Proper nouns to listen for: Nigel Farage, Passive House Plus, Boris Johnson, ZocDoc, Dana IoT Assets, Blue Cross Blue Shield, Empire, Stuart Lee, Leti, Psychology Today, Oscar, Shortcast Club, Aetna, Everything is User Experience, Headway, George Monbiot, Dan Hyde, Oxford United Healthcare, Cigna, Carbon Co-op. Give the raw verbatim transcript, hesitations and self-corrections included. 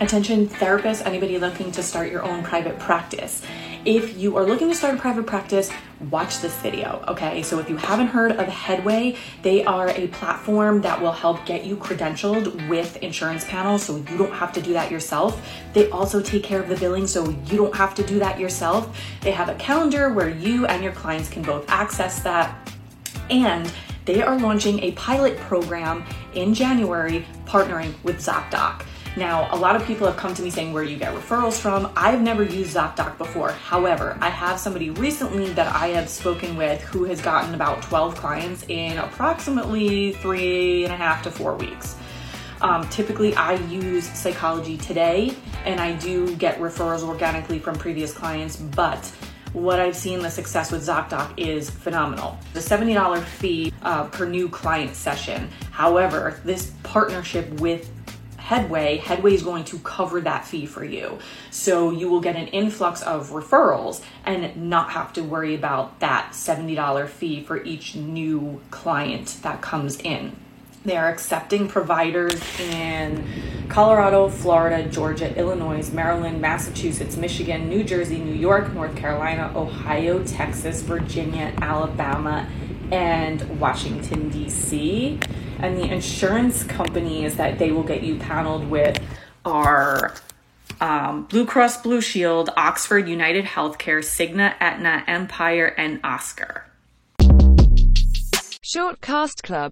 Attention therapists, anybody looking to start your own private practice. If you are looking to start a private practice, watch this video, okay? So if you haven't heard of Headway, they are a platform that will help get you credentialed with insurance panels so you don't have to do that yourself. They also take care of the billing so you don't have to do that yourself. They have a calendar where you and your clients can both access that, and they are launching a pilot program in January partnering with ZocDoc. Now, a lot of people have come to me saying where you get referrals from. I've never used ZocDoc before. However, I have somebody recently that I have spoken with who has gotten about twelve clients in approximately three and a half to four weeks. Um, typically, I use Psychology Today, and I do get referrals organically from previous clients, but what I've seen the success with ZocDoc is phenomenal. The seventy dollars fee uh, per new client session. However, this partnership with Headway, Headway is going to cover that fee for you. So you will get an influx of referrals and not have to worry about that seventy dollars fee for each new client that comes in. They are accepting providers in Colorado, Florida, Georgia, Illinois, Maryland, Massachusetts, Michigan, New Jersey, New York, North Carolina, Ohio, Texas, Virginia, Alabama, and Washington, D C. And the insurance companies that they will get you paneled with are um, Blue Cross Blue Shield, Oxford United Healthcare, Cigna, Aetna, Empire, and Oscar. Shortcast Club.